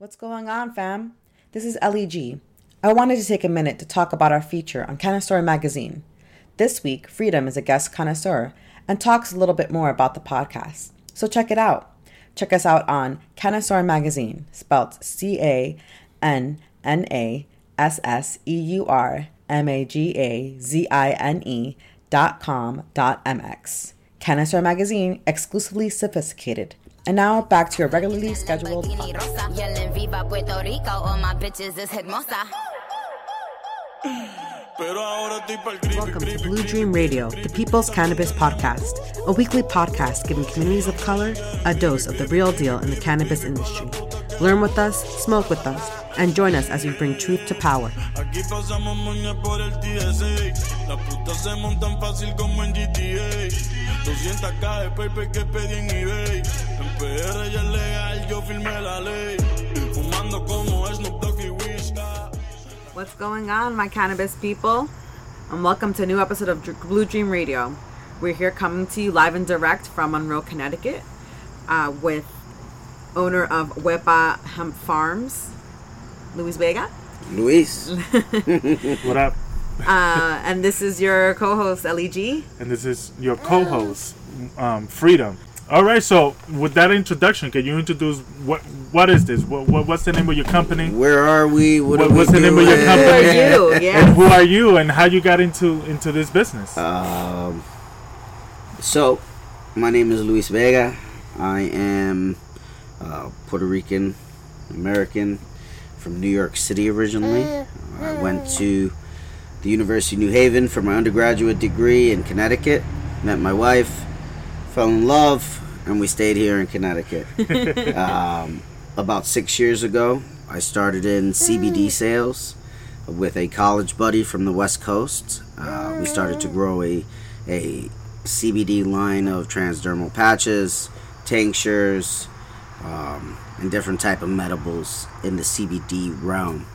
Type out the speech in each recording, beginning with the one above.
What's going on, fam? This is Ellie G. I wanted to take a minute to talk about our feature on Cannasseur Magazine. This week, Freedom is a guest connoisseur and talks a little bit more about the podcast. So check it out. Check us out on Cannasseur Magazine, spelled CANNASSEURMAGAZINE.com.mx. Cannasseur Magazine, exclusively sophisticated. And now, back to your regularly scheduled Welcome to Blue Dream Radio, the People's Cannabis Podcast, a weekly podcast giving communities of color a dose of the real deal in the cannabis industry. Learn with us, smoke with us, and join us as we bring truth to power. What's going on, my cannabis people? And welcome to a new episode of Blue Dream Radio. We're here coming to you live and direct from Monroe, Connecticut, with owner of Wepa Hemp Farms, Luis Vega. Luis. What up? And this is your co-host, Ellie G. And this is your co-host, Freedom. All right, so with that introduction, can you introduce what is this? What's the name of your company? Where are we? What's the name of your company? Who are you? Yeah. And who are you? And how you got into this business? So, my name is Luis Vega. I am Puerto Rican American from New York City originally. I went to the University of New Haven for my undergraduate degree in Connecticut. Met my wife, fell in love, and we stayed here in Connecticut. About 6 years ago, I started in CBD sales with a college buddy from the West Coast. We started to grow a CBD line of transdermal patches, tinctures, and different type of medibles in the CBD realm.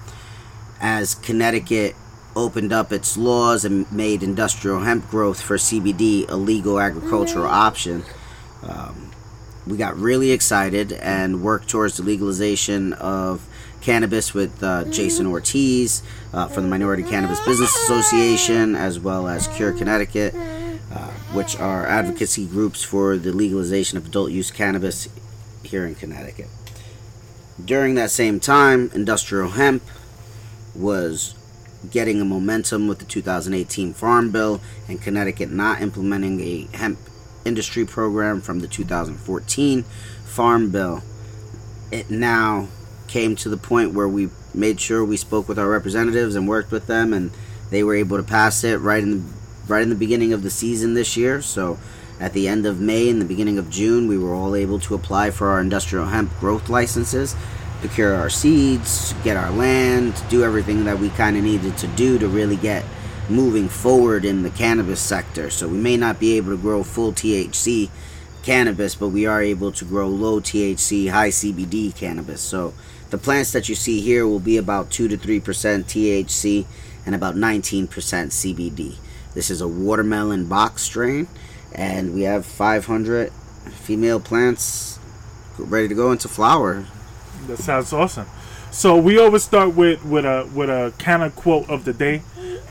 As Connecticut opened up its laws and made industrial hemp growth for CBD a legal agricultural option, we got really excited and worked towards the legalization of cannabis with Jason Ortiz from the Minority Cannabis Business Association, as well as Cure Connecticut, which are advocacy groups for the legalization of adult use cannabis here in Connecticut. During that same time, industrial hemp was getting a momentum with the 2018 Farm Bill and Connecticut not implementing a hemp industry program from the 2014 Farm Bill. It now came to the point where we made sure we spoke with our representatives and worked with them, and they were able to pass it right in the beginning of the season this year. So at the end of May and the beginning of June, we were all able to apply for our industrial hemp growth licenses, procure our seeds, get our land, do everything that we kind of needed to do to really get moving forward in the cannabis sector. So we may not be able to grow full THC cannabis, but we are able to grow low THC, high CBD cannabis. So the plants that you see here will be about 2 to 3% THC and about 19% CBD. This is a watermelon box strain, and we have 500 female plants ready to go into flower. That sounds awesome. So we always start with a kind of quote of the day,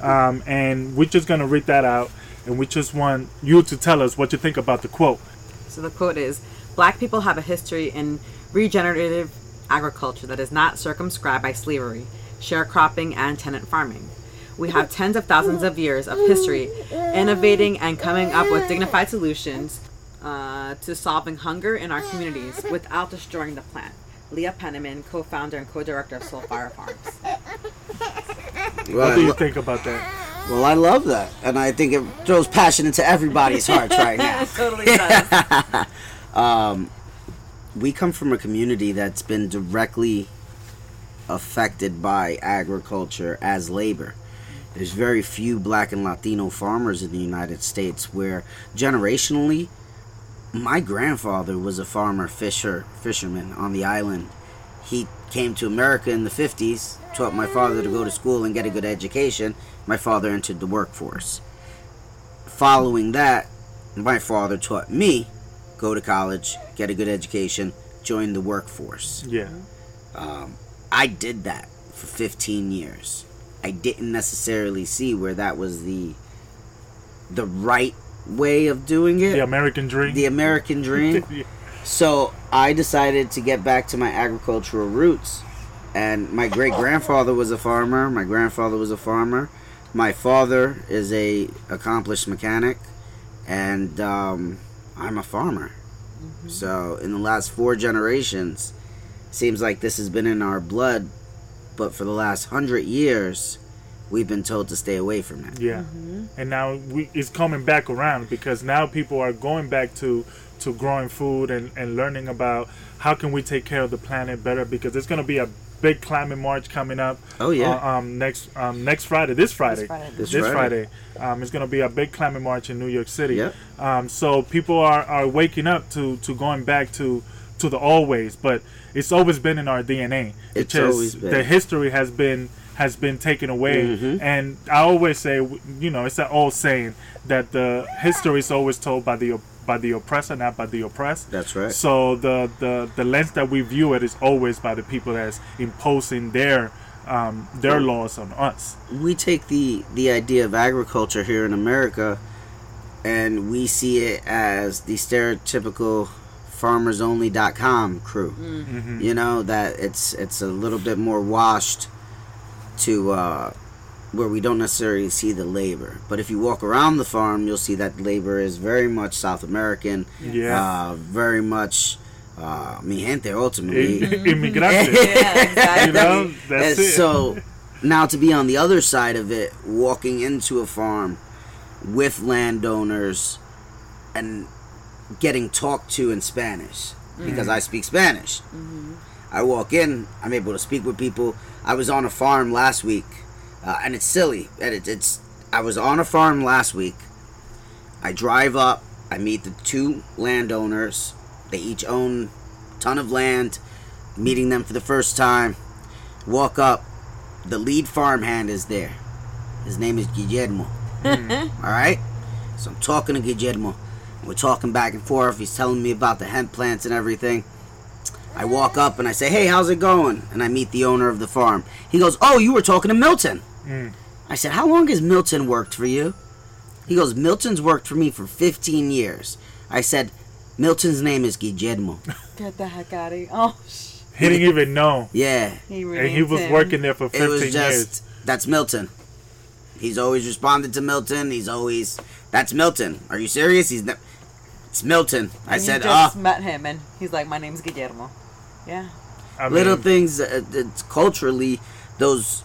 and we're just gonna read that out, and we just want you to tell us what you think about the quote. So the quote is: Black people have a history in regenerative agriculture that is not circumscribed by slavery, sharecropping, and tenant farming. We have tens of thousands of years of history innovating and coming up with dignified solutions to solving hunger in our communities without destroying the plant. Leah Penniman, co-founder and co-director of Soul Fire Farms. Well, what do you think about that? Well, I love that. And I think it throws passion into everybody's hearts right now. It totally does. We come from a community that's been directly affected by agriculture as labor. There's very few Black and Latino farmers in the United States, where generationally, my grandfather was a fisherman on the island. He came to America in the 50s, taught my father to go to school and get a good education. My father entered the workforce. Following that, my father taught me, go to college, get a good education, join the workforce. Yeah. I did that for 15 years. I didn't necessarily see where that was the right way of doing it. The American dream. The American dream. Yeah. So I decided to get back to my agricultural roots. And my great-grandfather was a farmer. My grandfather was a farmer. My father is a accomplished mechanic. And I'm a farmer. Mm-hmm. So in the last 4 generations, seems like this has been in our blood. But for the last 100 years, we've been told to stay away from it. Yeah. Mm-hmm. And now it's coming back around, because now people are going back to growing food and learning about how can we take care of the planet better, because there's going to be a big climate march coming up. Oh yeah. This Friday. It's going to be a big climate march in New York City. Yep. So people are waking up to going back to the old ways, but it's always been in our DNA. It's always been. The history has been taken away. Mm-hmm. And I always say, you know, it's that old saying that the history is always told by the oppressor, not by the oppressed. That's right. So the lens that we view it is always by the people that's imposing their laws on us. We take the idea of agriculture here in America, and we see it as the stereotypical farmersonly.com crew. Mm-hmm. You know, that it's a little bit more washed to where we don't necessarily see the labor. But if you walk around the farm, you'll see that labor is very much South American. Yeah. Very much mi gente, ultimately. Immigrante. Yeah, exactly. You know, that's it. So now to be on the other side of it, walking into a farm with landowners and getting talked to in Spanish, because I speak Spanish. Mm-hmm. I walk in, I'm able to speak with people. I was on a farm last week. And it's silly. And I was on a farm last week. I drive up. I meet the 2 landowners. They each own a ton of land. Meeting them for the first time. Walk up. The lead farmhand is there. His name is Guillermo. All right? So I'm talking to Guillermo. We're talking back and forth. He's telling me about the hemp plants and everything. I walk up and I say, hey, how's it going? And I meet the owner of the farm. He goes, oh, you were talking to Milton. Mm. I said, how long has Milton worked for you? He goes, Milton's worked for me for 15 years. I said, Milton's name is Guillermo. Get the heck out of here. Oh, he didn't even know. Yeah. He was working there for 15 years. It was just, years. That's Milton. He's always responded to Milton. He's always, that's Milton. Are you serious? It's Milton. I said, met him and he's like, my name's Guillermo. Yeah. Little things, it's culturally, those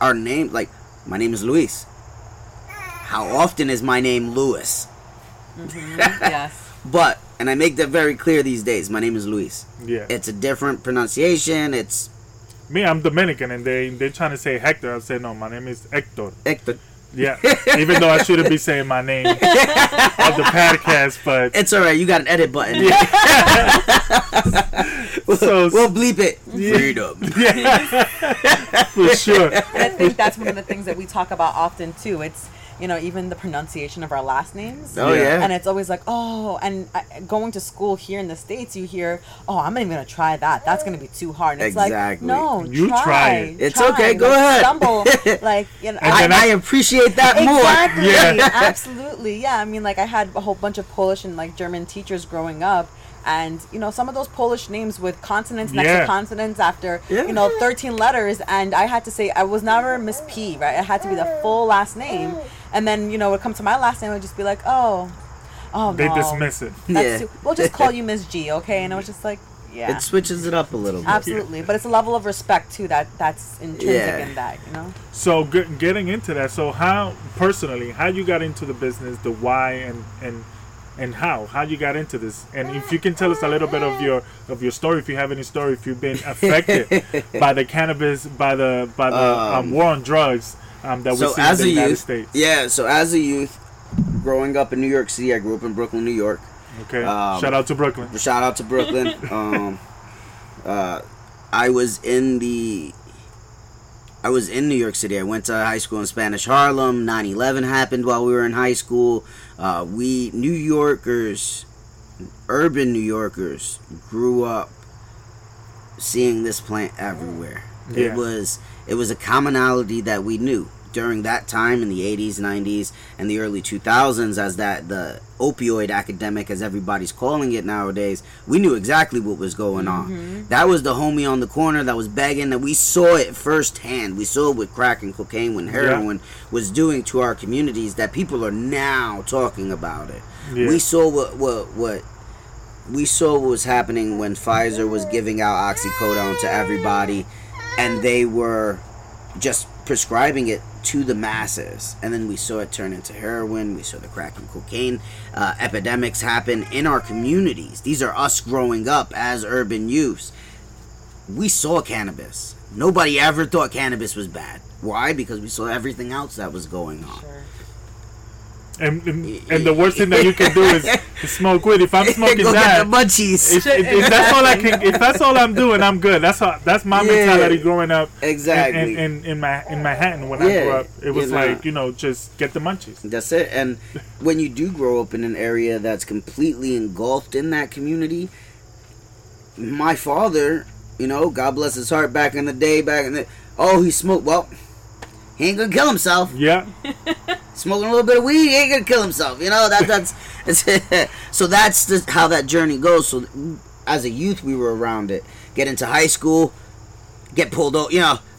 are named, like, my name is Luis. How often is my name Luis? Mm-hmm. Yes. But, and I make that very clear these days, my name is Luis. Yeah. It's a different pronunciation, Me, I'm Dominican, and they're trying to say Hector. I say, no, my name is Hector. Hector. Yeah, even though I shouldn't be saying my name on the podcast, but it's all right. You got an edit button. Yeah. We'll bleep it. Yeah. Freedom. Yeah. For sure. And I think that's one of the things that we talk about often too. It's, you know, even the pronunciation of our last names. Oh yeah. And it's always like, going to school here in the States, you hear, oh, I'm not even gonna try that. That's gonna be too hard. And it's exactly. Like, no, you try it. It's try. Okay. Go ahead. Stumble. Like, you know, I appreciate that exactly, more. Exactly. Yeah. Absolutely. Yeah. I mean, like, I had a whole bunch of Polish and like German teachers growing up. And, you know, some of those Polish names with consonants next to consonants after, 13 letters. And I had to say, I was never Miss P, right? It had to be the full last name. And then, you know, it would come to my last name, it would just be like, oh, they no. They dismiss it. We'll just call you Miss G, okay? And I was just like, yeah. It switches it up a little bit. Absolutely. Yeah. But it's a level of respect, too, that's intrinsic in that, you know? So getting into that, so how you got into the business, the why, and how you got into this, and if you can tell us a little bit of your story, if you have any story, if you've been affected by the cannabis, by the war on drugs that we see in the United States. Yeah, so as a youth, growing up in New York City, I grew up in Brooklyn, New York. Okay, shout out to Brooklyn. Shout out to Brooklyn. I was in New York City. I went to high school in Spanish Harlem. 9/11 happened while we were in high school. We New Yorkers, urban New Yorkers, grew up seeing this plant everywhere. Yeah. It was a commonality that we knew during that time in the 80s, 90s, and the early 2000s as the opioid academic, as everybody's calling it nowadays. We knew exactly what was going on. That was the homie on the corner that was begging, that we saw it firsthand. We saw what crack and cocaine and heroin was doing to our communities, that people are now talking about it. Yeah. We saw what was happening when Pfizer was giving out oxycodone to everybody, and they were just prescribing it to the masses. And then we saw it turn into heroin. We saw the crack and cocaine epidemics happen in our communities. These are us growing up as urban youths. We saw cannabis. Nobody ever thought cannabis was bad. Why? Because we saw everything else that was going on. Sure. And the worst thing that you can do is smoke weed. If I'm smoking that, the munchies. If that's all I can, if that's all I'm doing, I'm good. That's my mentality growing up. Exactly. In Manhattan when I grew up, it was just get the munchies. That's it. And when you do grow up in an area that's completely engulfed in that community, my father, God bless his heart, back in the day, he smoked. Well, he ain't gonna kill himself. Yeah. Smoking a little bit of weed, he ain't gonna kill himself. That's so that's how that journey goes. So as a youth, we were around it. Get into high school, get pulled over.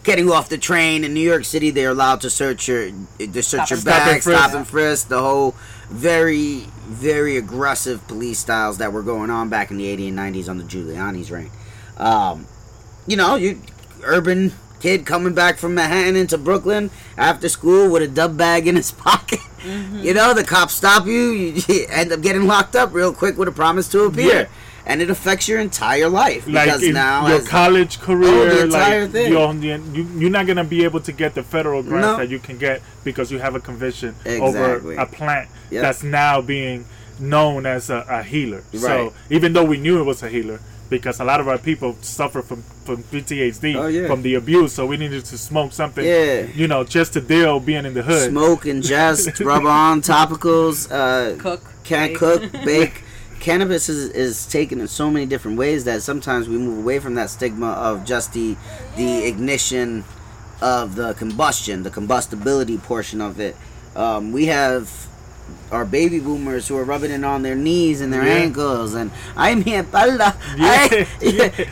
Getting off the train in New York City, they're allowed to search your bag, stop and frisk. The whole very, very aggressive police styles that were going on back in the 80s and 90s on the Giuliani's reign. You urban kid coming back from Manhattan into Brooklyn after school with a dub bag in his pocket. The cops stop you end up getting locked up real quick with a promise to appear. Yeah. And it affects your entire life. Because now your college career, you're not going to be able to get the federal grants that you can get because you have a conviction over a plant that's now being known as a healer. Right. So even though we knew it was a healer, because a lot of our people suffer from PTSD, from the abuse, so we needed to smoke something, just to deal with being in the hood. Smoke, ingest, rub on, topicals, cook, bake. Cannabis is taken in so many different ways that sometimes we move away from that stigma of just the ignition of the combustion, the combustibility portion of it. We have our baby boomers who are rubbing it on their knees and their ankles, and I'm here, palda.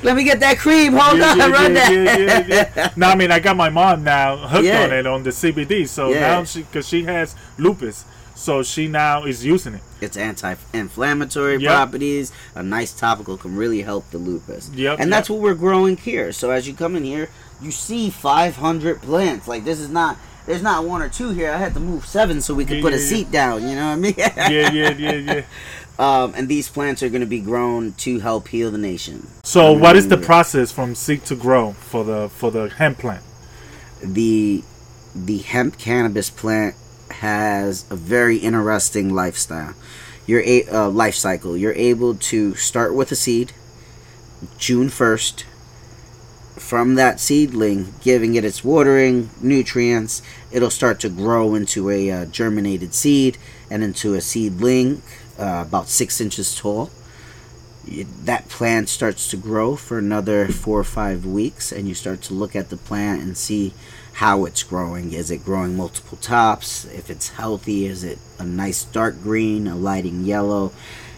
Let me get that cream. Hold on, run that. No, I mean, I got my mom now hooked on it, on the CBD. So now, because she has lupus, so she now is using it. It's anti-inflammatory properties. A nice topical can really help the lupus. That's what we're growing here. So as you come in here, you see 500 plants. Like, this is not. There's not one or two here. I had to move 7 so we could put a seat down. You know what I mean? And these plants are going to be grown to help heal the nation. So, what is the process from seed to grow for the hemp plant? The hemp cannabis plant has a very interesting lifestyle. Life cycle. You're able to start with a seed, June 1st. From that seedling, giving it its watering, nutrients, it'll start to grow into a germinated seed and into a seedling about 6 inches tall. That plant starts to grow for another 4 or 5 weeks, and you start to look at the plant and see how it's growing. Is it growing multiple tops? If it's healthy, is it a nice dark green, a lighting yellow?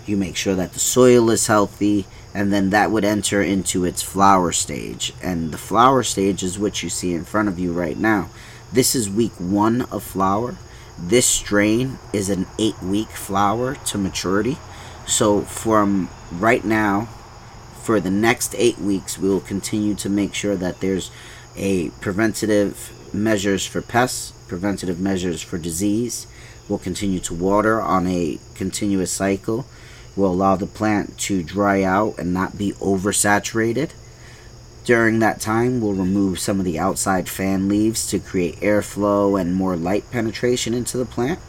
You make sure that the soil is healthy, and then that would enter into its flower stage. And the flower stage is what you see in front of you right now. This is week 1 of flower. This strain is an 8-week flower to maturity. So from right now, for the next 8 weeks, we will continue to make sure that there's a preventative measures for pests, preventative measures for disease. We'll continue to water on a continuous cycle. Will allow the plant to dry out and not be oversaturated. During that time, we'll remove some of the outside fan leaves to create airflow and more light penetration into the plant.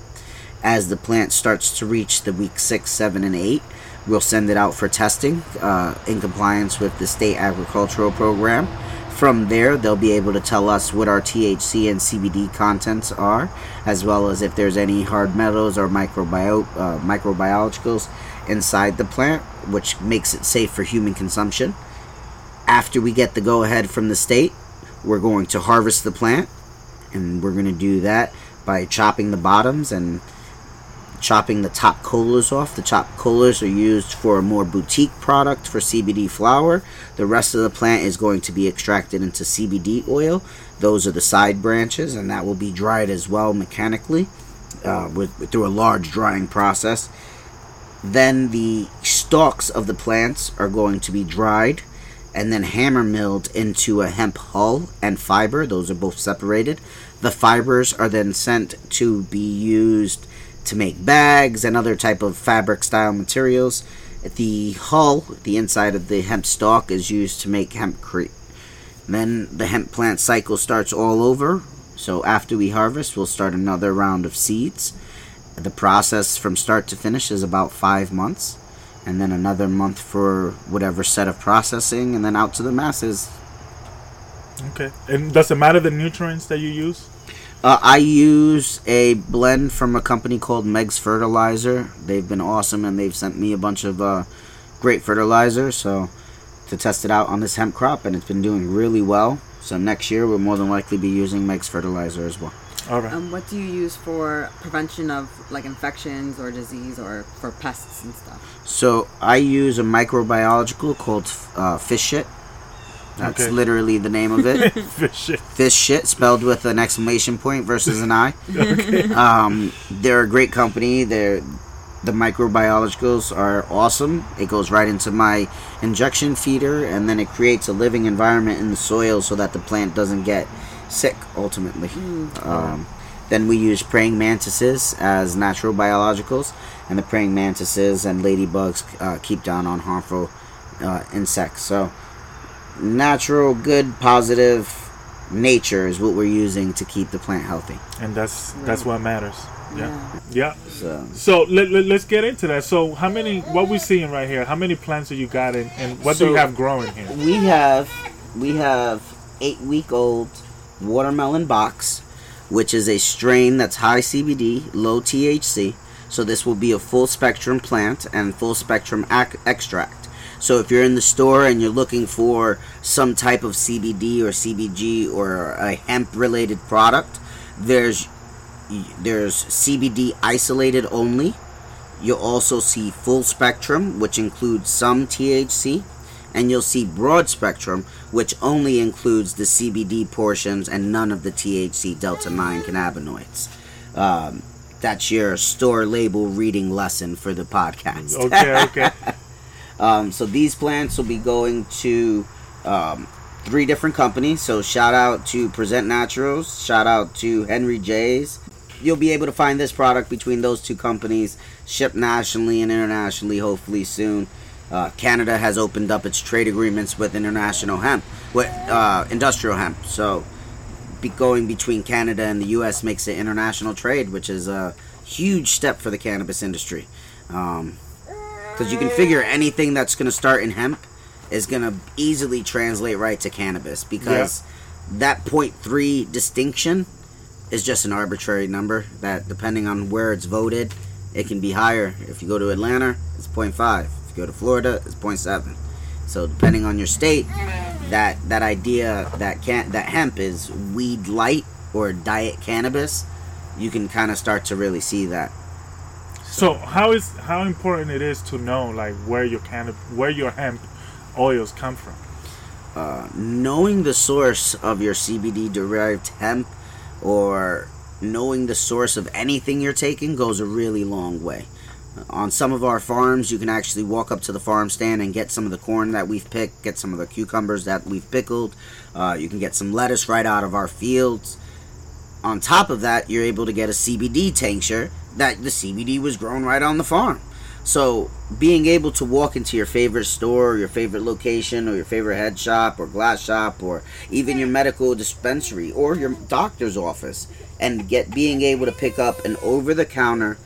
As the plant starts to reach the week 6, 7, and 8, we'll send it out for testing in compliance with the state agricultural program. From there, they'll be able to tell us what our THC and CBD contents are, as well as if there's any hard metals or microbiologicals inside the plant, which makes it safe for human consumption. after we get the go-ahead from the state, we're going to harvest the plant, and we're going to do that by chopping the bottoms and chopping the top colas off. The top colas are used for a more boutique product for CBD flower. The rest of the plant is going to be extracted into CBD oil. Those are the side branches, and that will be dried as well mechanically through a large drying process. Then the stalks of the plants are going to be dried and then hammer milled into a hemp hull and fiber. Those are both separated. The fibers are then sent to be used to make bags and other type of fabric style materials. The hull, the inside of the hemp stalk, is used to make hempcrete. Then the hemp plant cycle starts all over. So after we harvest, we'll start another round of seeds. The process from start to finish is about 5 months, and then another month for whatever set of processing, and then out to the masses. Okay. And does it matter the nutrients that you use? I use a blend from a company called Meg's Fertilizer. They've been awesome, and they've sent me a bunch of great fertilizer so to test it out on this hemp crop, and it's been doing really well. So next year, we'll more than likely be using Meg's Fertilizer as well. All right. What do you use for prevention of like infections or disease or for pests and stuff? So I use a microbiological called fish shit. That's literally the name of it. Fish shit. Fish shit, spelled with an exclamation point versus an I. Okay. They're a great company. The microbiologicals are awesome. It goes right into my injection feeder, and then it creates a living environment in the soil so that the plant doesn't get sick, ultimately. Then we use praying mantises as natural biologicals, and the praying mantises and ladybugs keep down on harmful insects. So natural, good, positive nature is what we're using to keep the plant healthy, and that's what matters. Yeah. So let's get into that. So what we're seeing right here, how many plants do you got in, and what do you have growing here? We have 8-week-old Watermelon Box, which is a strain that's high CBD, low THC. So this will be a full spectrum plant and full spectrum extract. So if you're in the store and you're looking for some type of CBD or CBG or a hemp-related product, there's CBD isolated only. You'll also see full spectrum, which includes some THC, and you'll see broad spectrum, which only includes the CBD portions and none of the THC delta-9 cannabinoids. That's your store label reading lesson for the podcast. Okay. So these plants will be going to 3 different companies. So shout out to Present Naturals, shout out to Henry J's. You'll be able to find this product between those 2 companies, shipped nationally and internationally, hopefully soon. Canada has opened up its trade agreements with industrial hemp. So going between Canada and the U.S. makes it international trade, which is a huge step for the cannabis industry. Because you can figure anything that's going to start in hemp is going to easily translate right to cannabis, because that 0.3 distinction is just an arbitrary number that, depending on where it's voted, it can be higher. If you go to Atlanta, it's 0.5. If you go to Florida, it's 0.7. So depending on your state, that idea that hemp is weed light or diet cannabis, you can kind of start to really see that. So how important it is to know like where your hemp oils come from? Knowing the source of your CBD derived hemp, or knowing the source of anything you're taking, goes a really long way. On some of our farms, you can actually walk up to the farm stand and get some of the corn that we've picked, get some of the cucumbers that we've pickled. You can get some lettuce right out of our fields. On top of that, you're able to get a CBD tincture that the CBD was grown right on the farm. So being able to walk into your favorite store or your favorite location or your favorite head shop or glass shop or even your medical dispensary or your doctor's office and being able to pick up an over-the-counter,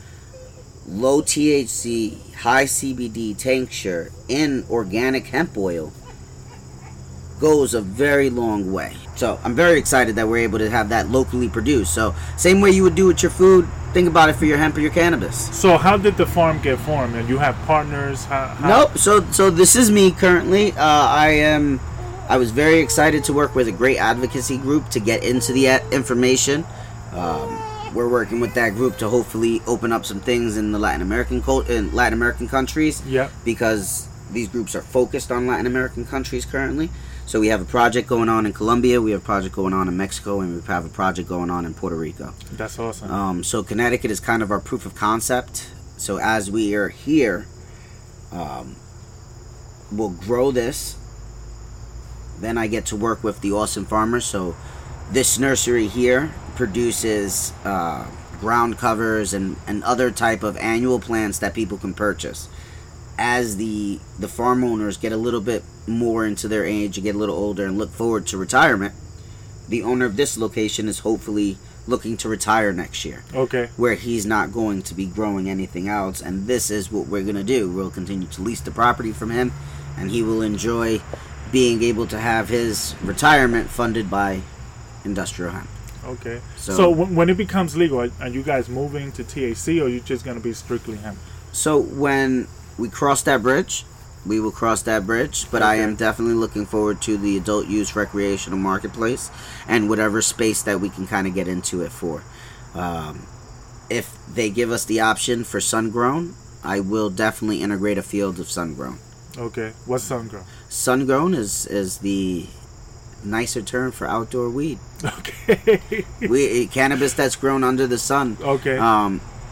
low THC, high CBD tincture in organic hemp oil goes a very long way. So I'm very excited that we're able to have that locally produced. So same way you would do with your food, think about it for your hemp or your cannabis. So how did the farm get formed? And you have partners? Nope. So this is me currently. I am I was very excited to work with a great advocacy group to get into the information. We're working with that group to hopefully open up some things in the Latin American countries. Yeah. Because these groups are focused on Latin American countries currently. So we have a project going on in Colombia, we have a project going on in Mexico, and we have a project going on in Puerto Rico. That's awesome. So Connecticut is kind of our proof of concept. So as we are here, we'll grow this. Then I get to work with the Austin farmers. So this nursery here produces ground covers and other type of annual plants that people can purchase. As the farm owners get a little bit more into their age and get a little older and look forward to retirement, the owner of this location is hopefully looking to retire next year. Okay. Where he's not going to be growing anything else, and this is what we're going to do. We'll continue to lease the property from him, and he will enjoy being able to have his retirement funded by industrial hemp. Okay. So when it becomes legal, are you guys moving to THC, or are you just going to be strictly hemp? So when we cross that bridge, we will cross that bridge, but okay. I am definitely looking forward to the adult use recreational marketplace and whatever space that we can kind of get into it for. If they give us the option for sun-grown, I will definitely integrate a field of sun-grown. Okay. What's sun-grown? Sun-grown is the nicer term for outdoor weed. Okay. Cannabis that's grown under the sun. Okay.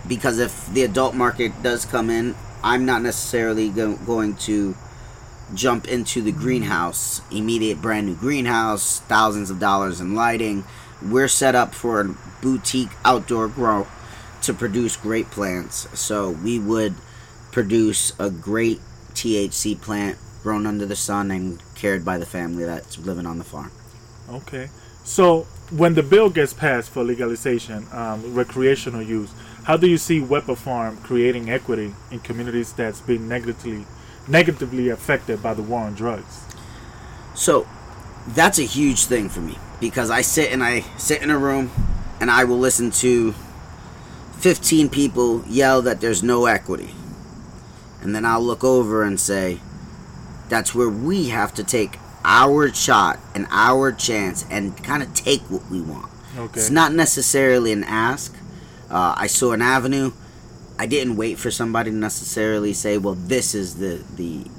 Because if the adult market does come in, I'm not necessarily going to jump into the greenhouse, immediate brand new greenhouse, thousands of dollars in lighting. We're set up for a boutique outdoor grow to produce great plants. So we would produce a great THC plant grown under the sun and cared by the family that's living on the farm. Okay. So when the bill gets passed for legalization, recreational use, how do you see Wepa Farm creating equity in communities that's been negatively affected by the war on drugs? So that's a huge thing for me, because I sit in a room and I will listen to 15 people yell that there's no equity. And then I'll look over and say, that's where we have to take our shot and our chance and kind of take what we want. Okay. It's not necessarily an ask. I saw an avenue. I didn't wait for somebody to necessarily say, well, this is the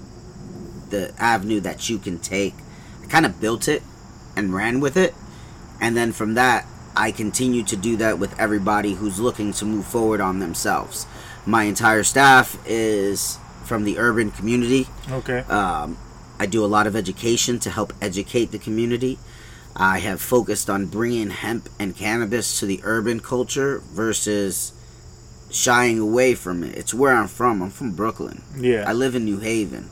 avenue that you can take. I kind of built it and ran with it. And then from that, I continue to do that with everybody who's looking to move forward on themselves. My entire staff is from the urban community. Okay. I do a lot of education to help educate the community. I have focused on bringing hemp and cannabis to the urban culture versus shying away from it. It's where I'm from. I'm from Brooklyn. Yeah. I live in New Haven.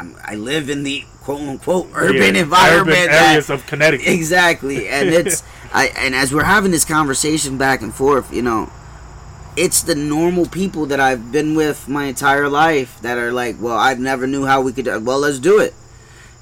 I live in the quote-unquote urban environment. Urban areas of Connecticut. Exactly. And and as we're having this conversation back and forth, you know, it's the normal people that I've been with my entire life that are like, well, I never knew how we could. Well, let's do it.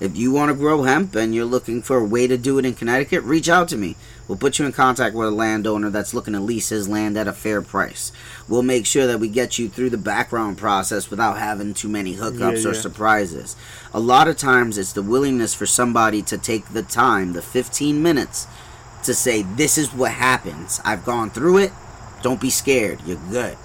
If you want to grow hemp and you're looking for a way to do it in Connecticut, reach out to me. We'll put you in contact with a landowner that's looking to lease his land at a fair price. We'll make sure that we get you through the background process without having too many hookups or surprises. A lot of times it's the willingness for somebody to take the time, the 15 minutes, to say, this is what happens. I've gone through it. Don't be scared. You're good.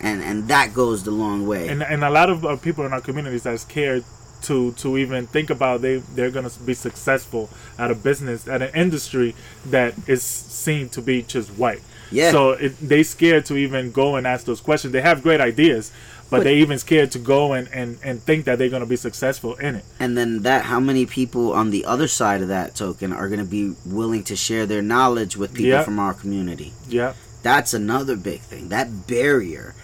And that goes the long way. And a lot of people in our communities are scared to even think about they're going to be successful at a business, at an industry that is seen to be just white. Yeah. So they scared to even go and ask those questions. They have great ideas, but they even scared to go and think that they're going to be successful in it. And then how many people on the other side of that token are going to be willing to share their knowledge with people from our community? Yeah. That's another big thing. That barrier.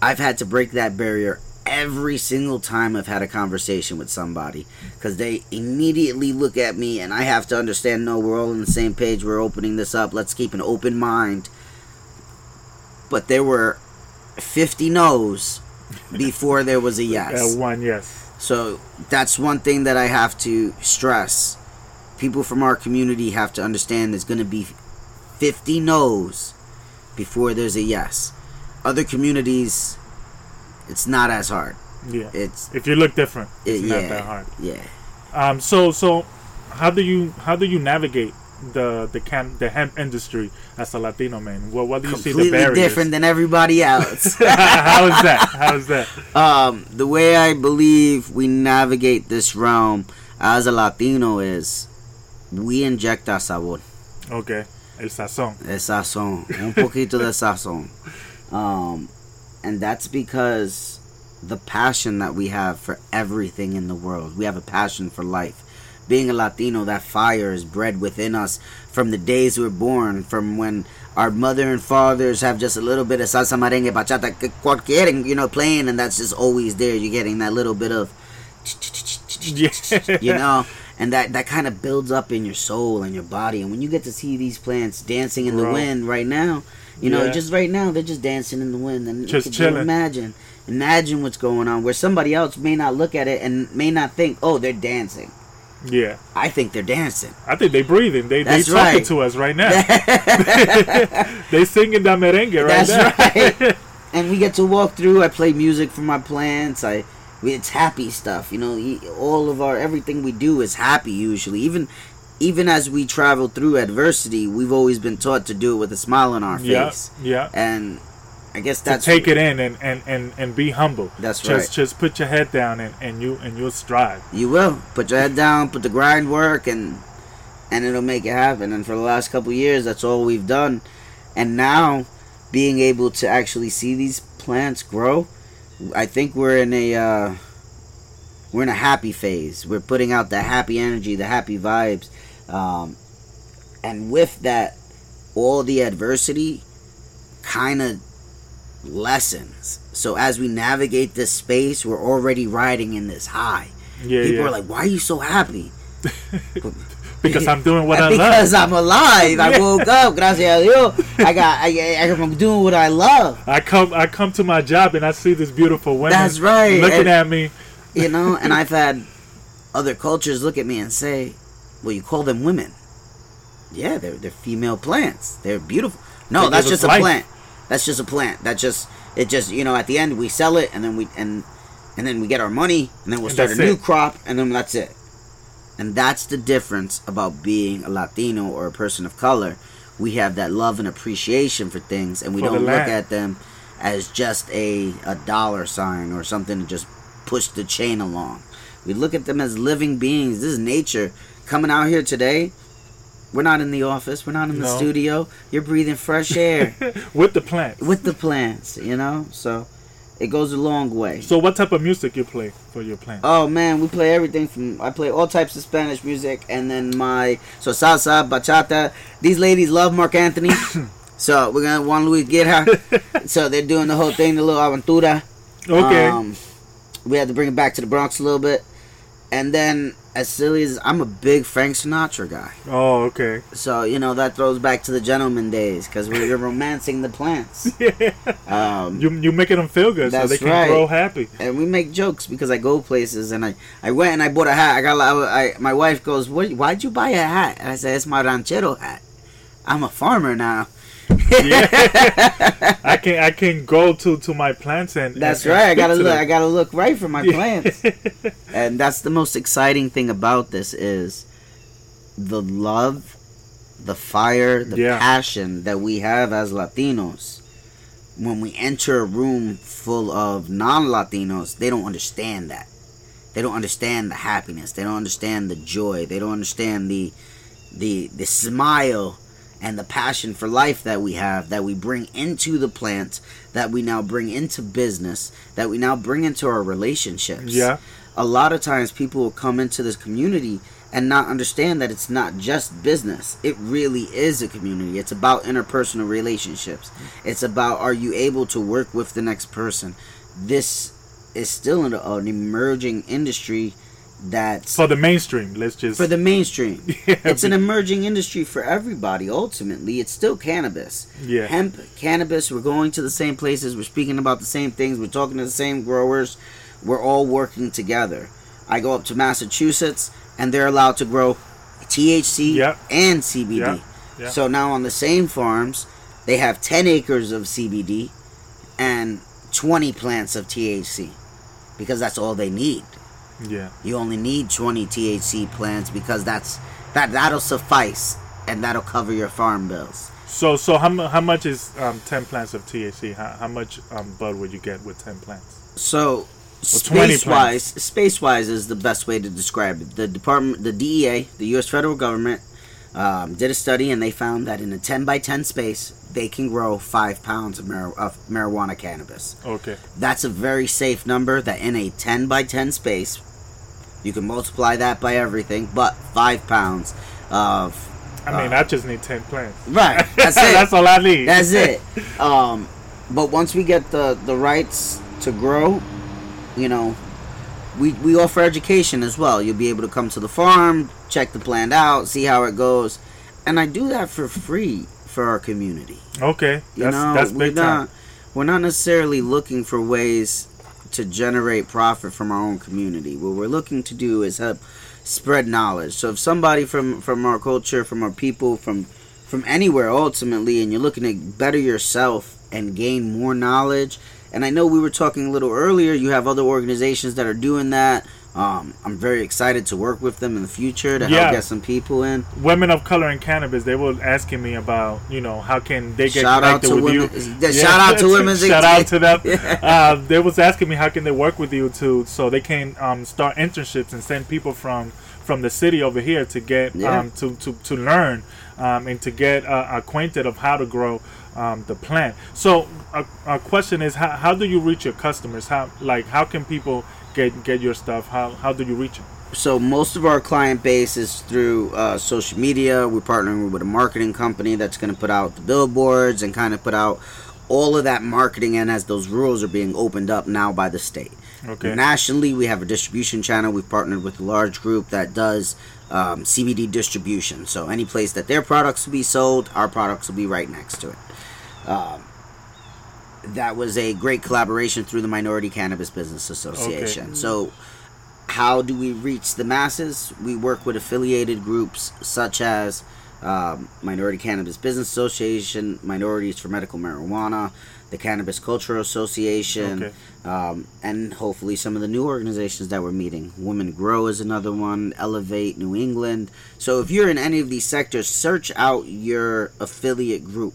I've had to break that barrier every single time I've had a conversation with somebody, because they immediately look at me and I have to understand, no, we're all on the same page. We're opening this up. Let's keep an open mind. But there were 50 no's before there was a yes. One yes. So that's one thing that I have to stress. People from our community have to understand there's going to be 50 no's before there's a yes. Other communities, it's not as hard. Yeah. It's if you look different, it's not that hard. Yeah. So how do you navigate the hemp industry as a Latino man? Well, what do you see the barriers? Completely different than everybody else. How is that? The way I believe we navigate this realm as a Latino is we inject our sabor. Okay. El sazón. El sazón. Un poquito de sazón. And that's because the passion that we have for everything in the world. We have a passion for life. Being a Latino, that fire is bred within us from the days we were born, from when our mother and fathers have just a little bit of salsa, merengue, bachata, cualquier, playing, and that's just always there. You're getting that little bit of, and that kind of builds up in your soul and your body. And when you get to see these plants dancing in the wind right now, just right now, they're just dancing in the wind. And just chilling. Imagine what's going on, where somebody else may not look at it and may not think, oh, they're dancing. Yeah, I think they're dancing. I think they're breathing. They're talking to us right now. They singing that merengue right now. That's right. And we get to walk through. I play music for my plants. It's happy stuff. All of everything we do is happy usually. Even as we travel through adversity, we've always been taught to do it with a smile on our face. Yeah. And I guess that's to take it in and be humble. That's right. Just put your head down and you'll strive. You will. Put your head down, put the grind work, and it'll make it happen. And for the last couple of years, that's all we've done. And now, being able to actually see these plants grow, I think we're in a happy phase. We're putting out the happy energy, the happy vibes, and with that, all the adversity kind of lessons. So as we navigate this space, we're already riding in this high. People are like, why are you so happy? Because I'm doing what I love. Because I'm alive. I woke up. Gracias a Dios. I'm doing what I love. I come to my job and I see this beautiful woman. That's right. Looking at me. And I've had other cultures look at me and say, well, you call them women. Yeah, they're female plants. They're beautiful. No, that's just a plant. That's just a plant. At the end we sell it, and then we get our money, and then we'll start a new crop, and then that's it. And that's the difference about being a Latino or a person of color. We have that love and appreciation for things, and we don't look at them as just a dollar sign or something to just push the chain along. We look at them as living beings. This is nature coming out here today. We're not in the office. We're not in the studio. You're breathing fresh air. With the plants, So it goes a long way. So what type of music you play for your plants? Oh, man, we play everything from... I play all types of Spanish music. And then salsa, bachata. These ladies love Mark Anthony. So we're going to Juan Luis Guerra. So they're doing the whole thing, the little aventura. Okay. We had to bring it back to the Bronx a little bit. And then... as silly as... I'm a big Frank Sinatra guy. Oh, okay. So, that throws back to the gentleman days, because we're romancing the plants. Yeah. You're making them feel good so they can grow happy. And we make jokes because I go places and I went and I bought a hat. My wife goes, why'd you buy a hat? And I said, it's my ranchero hat. I'm a farmer now. Yeah. I can go to my plants and that's right. I gotta look right for my plants. And that's the most exciting thing about this is the love, the fire, the passion that we have as Latinos. When we enter a room full of non-Latinos, they don't understand that. They don't understand the happiness. They don't understand the joy. They don't understand the smile and the passion for life that we have, that we bring into the plant, that we now bring into business, that we now bring into our relationships. Yeah. A lot of times people will come into this community and not understand that it's not just business. It really is a community. It's about interpersonal relationships. It's about, are you able to work with the next person? This is still an emerging industry. That's for the mainstream. For the mainstream. Yeah. It's an emerging industry for everybody. Ultimately, it's still cannabis. Yeah. Hemp, cannabis, we're going to the same places, we're speaking about the same things, we're talking to the same growers, we're all working together. I go up to Massachusetts and they're allowed to grow THC and CBD. Yeah. Yeah. So now on the same farms, they have 10 acres of CBD and 20 plants of THC because that's all they need. Yeah. You only need 20 THC plants because that'll suffice and that'll cover your farm bills. So how much is 10 plants of THC? How much bud would you get with 10 plants? So space-wise is the best way to describe it. The DEA, the U.S. federal government, did a study and they found that in a 10 by 10 space, they can grow 5 pounds of marijuana cannabis. Okay. That's a very safe number that in a 10 by 10 space, you can multiply that by everything, but 5 pounds of... I mean, I just need 10 plants. Right. That's it. That's all I need. That's it. But once we get the rights to grow, you know, we offer education as well. You'll be able to come to the farm, check the plant out, see how it goes. And I do that for free for our community. Okay. That's big time. We're not necessarily looking for ways to generate profit from our own community. What we're looking to do is help spread knowledge. So if somebody from our culture, from our people, from anywhere ultimately, and you're looking to better yourself and gain more knowledge... And I know we were talking a little earlier, you have other organizations that are doing that. I'm very excited to work with them in the future to help get some people in. Women of Color in Cannabis, they were asking me about, you know, how can they get connected with you? Shout out to women. Shout out to them. They was asking me how can they work with you so they can start internships and send people from the city over here to get to learn and to get acquainted of how to grow the plant. So our question is, how do you reach your customers? How can people get your stuff? How do you reach them? So most of our client base is through social media. We're partnering with a marketing company that's going to put out the billboards and kind of put out all of that marketing. And as those rules are being opened up now by the state, okay. Nationally, we have a distribution channel. We've partnered with a large group that does CBD distribution. So any place that their products will be sold, our products will be right next to it. That was a great collaboration through the Minority Cannabis Business Association. Okay. So how do we reach the masses? We work with affiliated groups such as Minority Cannabis Business Association, Minorities for Medical Marijuana, the Cannabis Cultural Association, okay. And hopefully some of the new organizations that we're meeting. Women Grow is another one, Elevate New England. So if you're in any of these sectors, search out your affiliate group.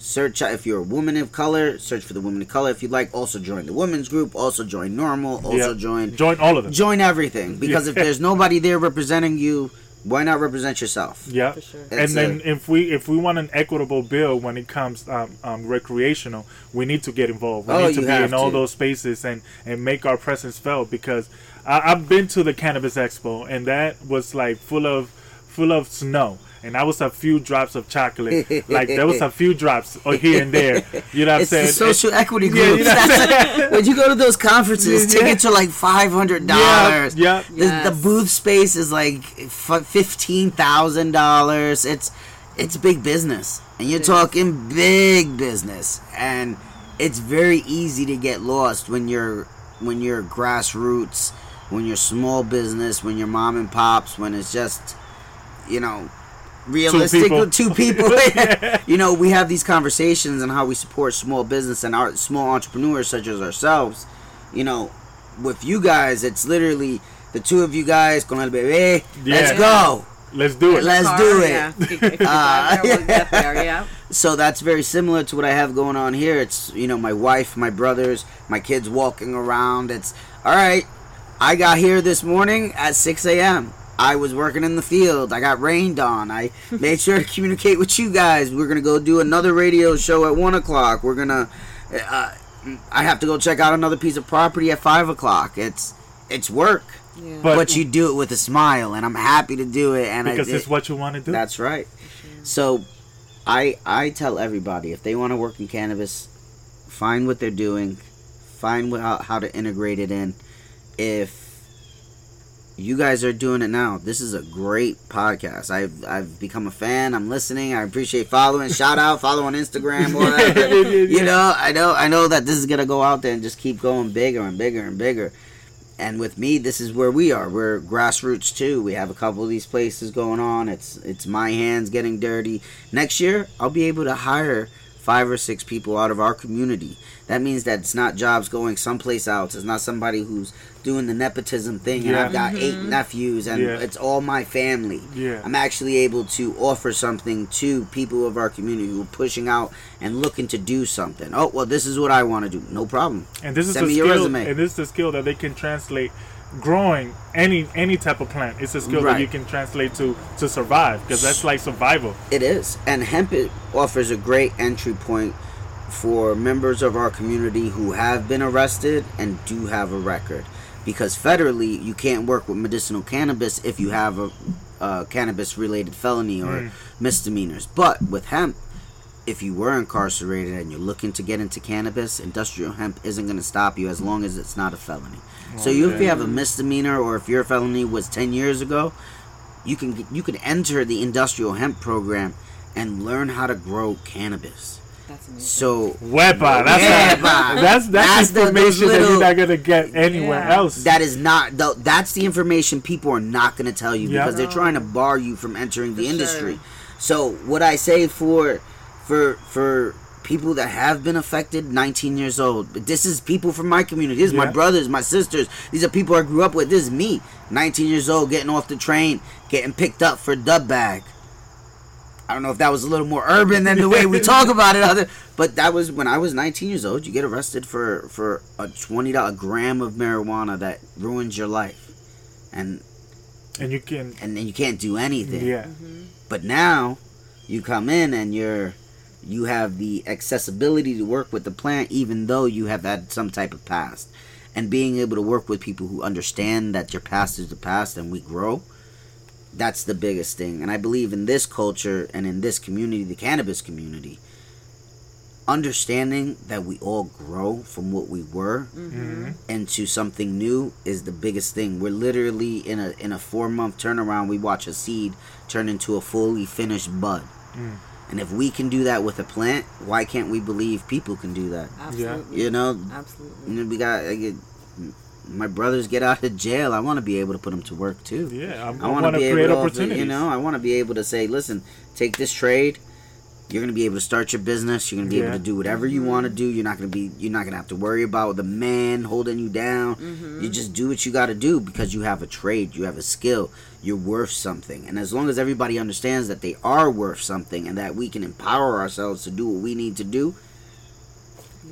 Search if you're a woman of color. Search for the women of color if you'd like. Also join the women's group. Also join normal. Also join all of them. Join everything because if there's nobody there representing you, why not represent yourself? Yeah, for sure. And then if we want an equitable bill when it comes recreational, we need to get involved. We need to be in all those spaces and make our presence felt because I've been to the Cannabis Expo and that was like full of snow. And I was a few drops of chocolate. Like, there was a few drops here and there. You know what I'm saying? It's the social equity groups. Yeah, you know when you go to those conferences, tickets are like $500. Yeah, yeah. The booth space is like $15,000. It's big business. And you're talking big business. And it's very easy to get lost when you're grassroots, when you're small business, when you're mom and pops, when it's just, you know... Realistically, two people. You know, we have these conversations on how we support small business and our small entrepreneurs such as ourselves. You know, with you guys, it's literally the two of you guys con el bebé. Let's go. Let's do it. Let's do it. We'll get there, yeah. So that's very similar to what I have going on here. It's, you know, my wife, my brothers, my kids walking around. It's all right. I got here this morning at 6 a.m. I was working in the field. I got rained on. I made sure to communicate with you guys. We're going to go do another radio show at 1 o'clock. We're going to... I have to go check out another piece of property at 5 o'clock. It's work. Yeah. But you do it with a smile, and I'm happy to do it. And because it's what you want to do. That's right. So I tell everybody, if they want to work in cannabis, find what they're doing, find how to integrate it in. If... You guys are doing it now. This is a great podcast. I've become a fan. I'm listening. I appreciate following. Shout out, follow on Instagram. All that. You know, I know that this is gonna go out there and just keep going bigger and bigger and bigger. And with me, this is where we are. We're grassroots too. We have a couple of these places going on. It's my hands getting dirty. Next year, I'll be able to hire 5 or 6 people out of our community. That means that it's not jobs going someplace else. It's not somebody who's doing the nepotism thing, and I've got 8 nephews, and it's all my family. Yeah. I'm actually able to offer something to people of our community who are pushing out and looking to do something. Oh, well, this is what I want to do. No problem. And this is Send me skill, your resume. And this is the skill that they can translate. Growing any type of plant, it's a skill that you can translate to survive, because that's like survival. It is, and hemp offers a great entry point for members of our community who have been arrested and do have a record, because federally you can't work with medicinal cannabis if you have a cannabis related felony or misdemeanors. But with hemp, if you were incarcerated and you're looking to get into cannabis, industrial hemp isn't going to stop you as long as it's not a felony. Okay. So if you have a misdemeanor, or if your felony was 10 years ago, you can enter the industrial hemp program and learn how to grow cannabis. That's amazing. So Wepa, that's information that you're not going to get anywhere else. That is not that's the information people are not going to tell you, because they're trying to bar you from entering the industry. Sure. So what I say for people that have been affected, 19 years old. But this is people from my community. This is my brothers, my sisters. These are people I grew up with. This is me, 19 years old, getting off the train, getting picked up for a dub bag. I don't know if that was a little more urban than the way we talk about it, but that was when I was 19 years old. You get arrested for a $20 gram of marijuana that ruins your life, and then you can't do anything. Yeah. Mm-hmm. But now you come in and you have the accessibility to work with the plant, even though you have had some type of past. And being able to work with people who understand that your past is the past and we grow, that's the biggest thing. And I believe in this culture and in this community, the cannabis community, understanding that we all grow from what we were into something new is the biggest thing. We're literally in a 4-month turnaround. We watch a seed turn into a fully finished bud. And if we can do that with a plant, why can't we believe people can do that? Absolutely. You know? Absolutely. You know, my brothers get out of jail. I want to be able to put them to work, too. Yeah, I want to create opportunities. I want to be able to say, listen, take this trade. You're going to be able to start your business. You're going to be able to do whatever you want to do. You're not going to have to worry about the man holding you down. Mm-hmm. You just do what you got to do, because you have a trade. You have a skill. You're worth something. And as long as everybody understands that they are worth something, and that we can empower ourselves to do what we need to do,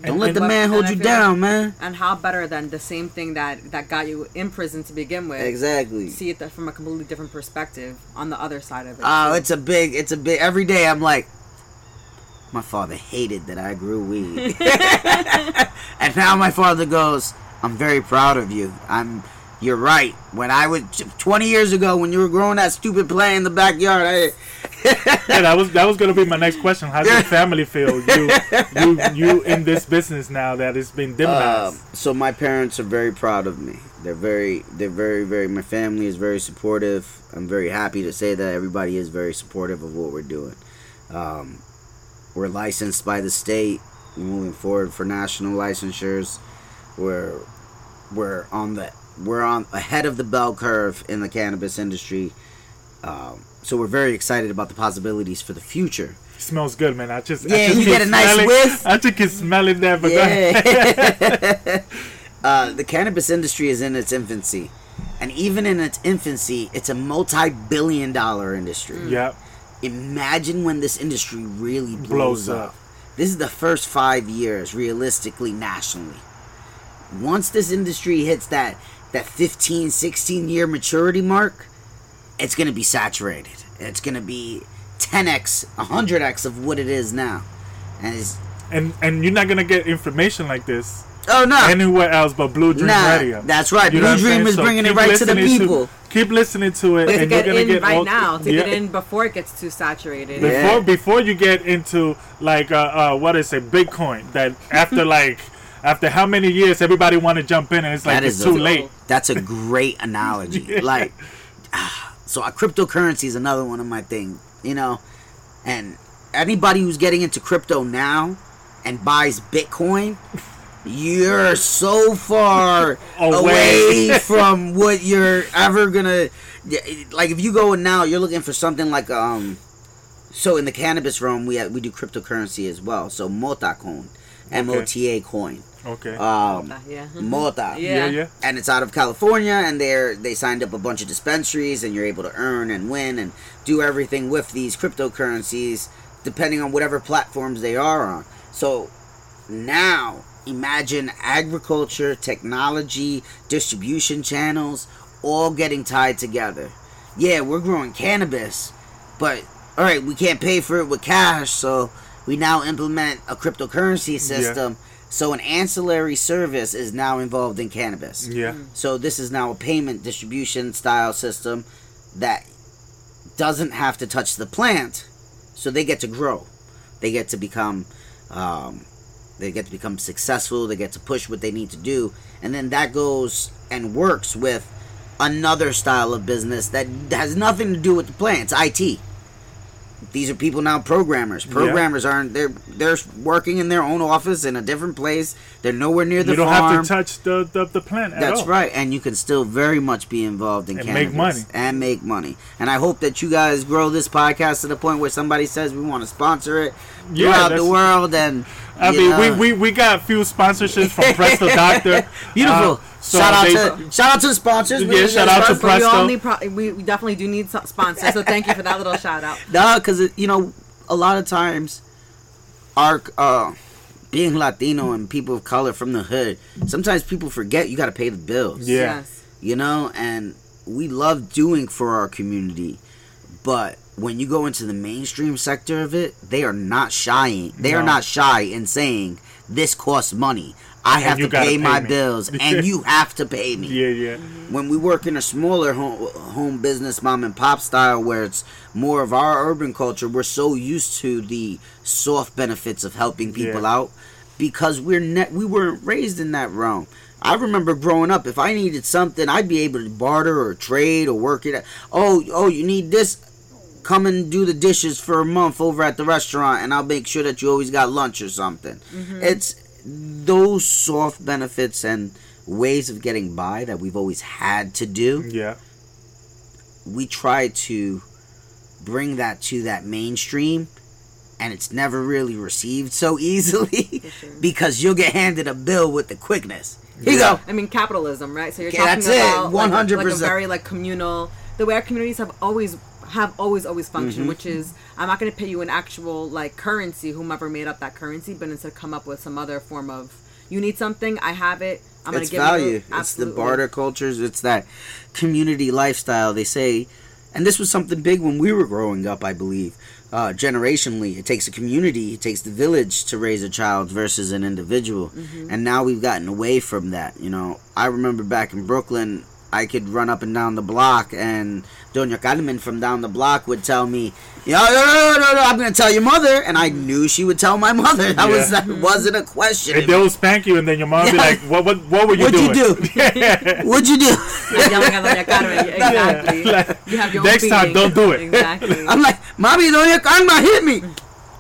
don't let the man hold you down, man. And how better than the same thing that got you in prison to begin with? Exactly. See it from a completely different perspective on the other side of it. Oh, it's a big. Every day I'm like, my father hated that I grew weed. And now my father goes, I'm very proud of you. You're right. When I was 20 years ago, when you were growing that stupid plant in the backyard, that was going to be my next question. How's your family feel? You in this business now that it's been demonized. So my parents are very proud of me. They're very, very. My family is very supportive. I'm very happy to say that everybody is very supportive of what we're doing. We're licensed by the state. We're moving forward for national licensures. We're on ahead of the bell curve in the cannabis industry. So we're very excited about the possibilities for the future. It smells good, man. I just you get a nice whiff. I just can smell it there. But the cannabis industry is in its infancy, and even in its infancy, it's a multi-billion-dollar industry. Mm. Yep. Imagine when this industry really blows up. This is the first 5 years, realistically, nationally. Once this industry hits that 15, 16-year maturity mark, it's going to be saturated. It's going to be 10x, 100x of what it is now. And you're not going to get information like this. Oh, no. Anywhere else but Blue Dream Radio. That's right. You Blue Dream is bringing it right to the people. Keep listening to it. And you're going to get right now. To get in before it gets too saturated. Before you get into, like, what is it, Bitcoin. That after, like, after how many years everybody want to jump in, and it's like it's too late. That's a great analogy. Yeah. Like, so cryptocurrency is another one of my thing, you know. And anybody who's getting into crypto now and buys Bitcoin... You're so far away from what you're ever gonna like. If you go in now, you're looking for something like So in the cannabis realm, we do cryptocurrency as well. So Mota Coin, MOTA Coin. Okay. Mota. Yeah. And it's out of California, and they signed up a bunch of dispensaries, and you're able to earn and win and do everything with these cryptocurrencies, depending on whatever platforms they are on. So now imagine agriculture, technology, distribution channels, all getting tied together. Yeah, we're growing cannabis, but all right, we can't pay for it with cash, so we now implement a cryptocurrency system. Yeah. So an ancillary service is now involved in cannabis. Yeah. So this is now a payment distribution style system that doesn't have to touch the plant, so they get to grow, they get to become successful, they get to push what they need to do, and then that goes and works with another style of business that has nothing to do with the plants. IT. These are people now programmers. Programmers aren't. They're working in their own office in a different place. They're nowhere near the farm. You don't have to touch the plant at all. That's right, and you can still very much be involved in cannabis. And make money. And I hope that you guys grow this podcast to the point where somebody says we want to sponsor it throughout the world. And we got a few sponsorships from Presto Doctor. Beautiful. So shout out to the sponsors. Shout out to Presto. We definitely do need sponsors, so thank you for that little shout out. No, because a lot of times, our being Latino and people of color from the hood, sometimes people forget you got to pay the bills. Yeah. Yes. And we love doing for our community, but when you go into the mainstream sector of it, they are not shying. They are not shy in saying this costs money. I have to pay my bills, and you have to pay me. Yeah. When we work in a smaller home business, mom and pop style, where it's more of our urban culture, we're so used to the soft benefits of helping people out because we weren't raised in that realm. I remember growing up, if I needed something, I'd be able to barter or trade or work it out. Oh, you need this? Come and do the dishes for a month over at the restaurant, and I'll make sure that you always got lunch or something. Mm-hmm. It's those soft benefits and ways of getting by that we've always had to do. Yeah. We try to bring that to that mainstream, and it's never really received so easily because you'll get handed a bill with the quickness. Here you go. I mean, capitalism, right? So you're talking about 100%. Like a very communal, the way our communities have always functioned, mm-hmm. which is I'm not going to pay you an actual currency, whomever made up that currency, but instead come up with some other form of, you need something, I have it, I'm going to give value. You it's the barter cultures, it's that community lifestyle they say. And this was something big when we were growing up, I believe, generationally. It takes a community, it takes the village to raise a child versus an individual. Mm-hmm. And now we've gotten away from that. I remember back in Brooklyn, I could run up and down the block, and Doña Carmen from down the block would tell me, no, I'm going to tell your mother. And I knew she would tell my mother. That wasn't a question. And they'll spank you, and then your mom would be like, what were you doing? What'd you do? You're yelling at Doña Carmen. Exactly. You have your next own time, don't do it. Exactly. I'm like, Mommy, Doña Carmen hit me.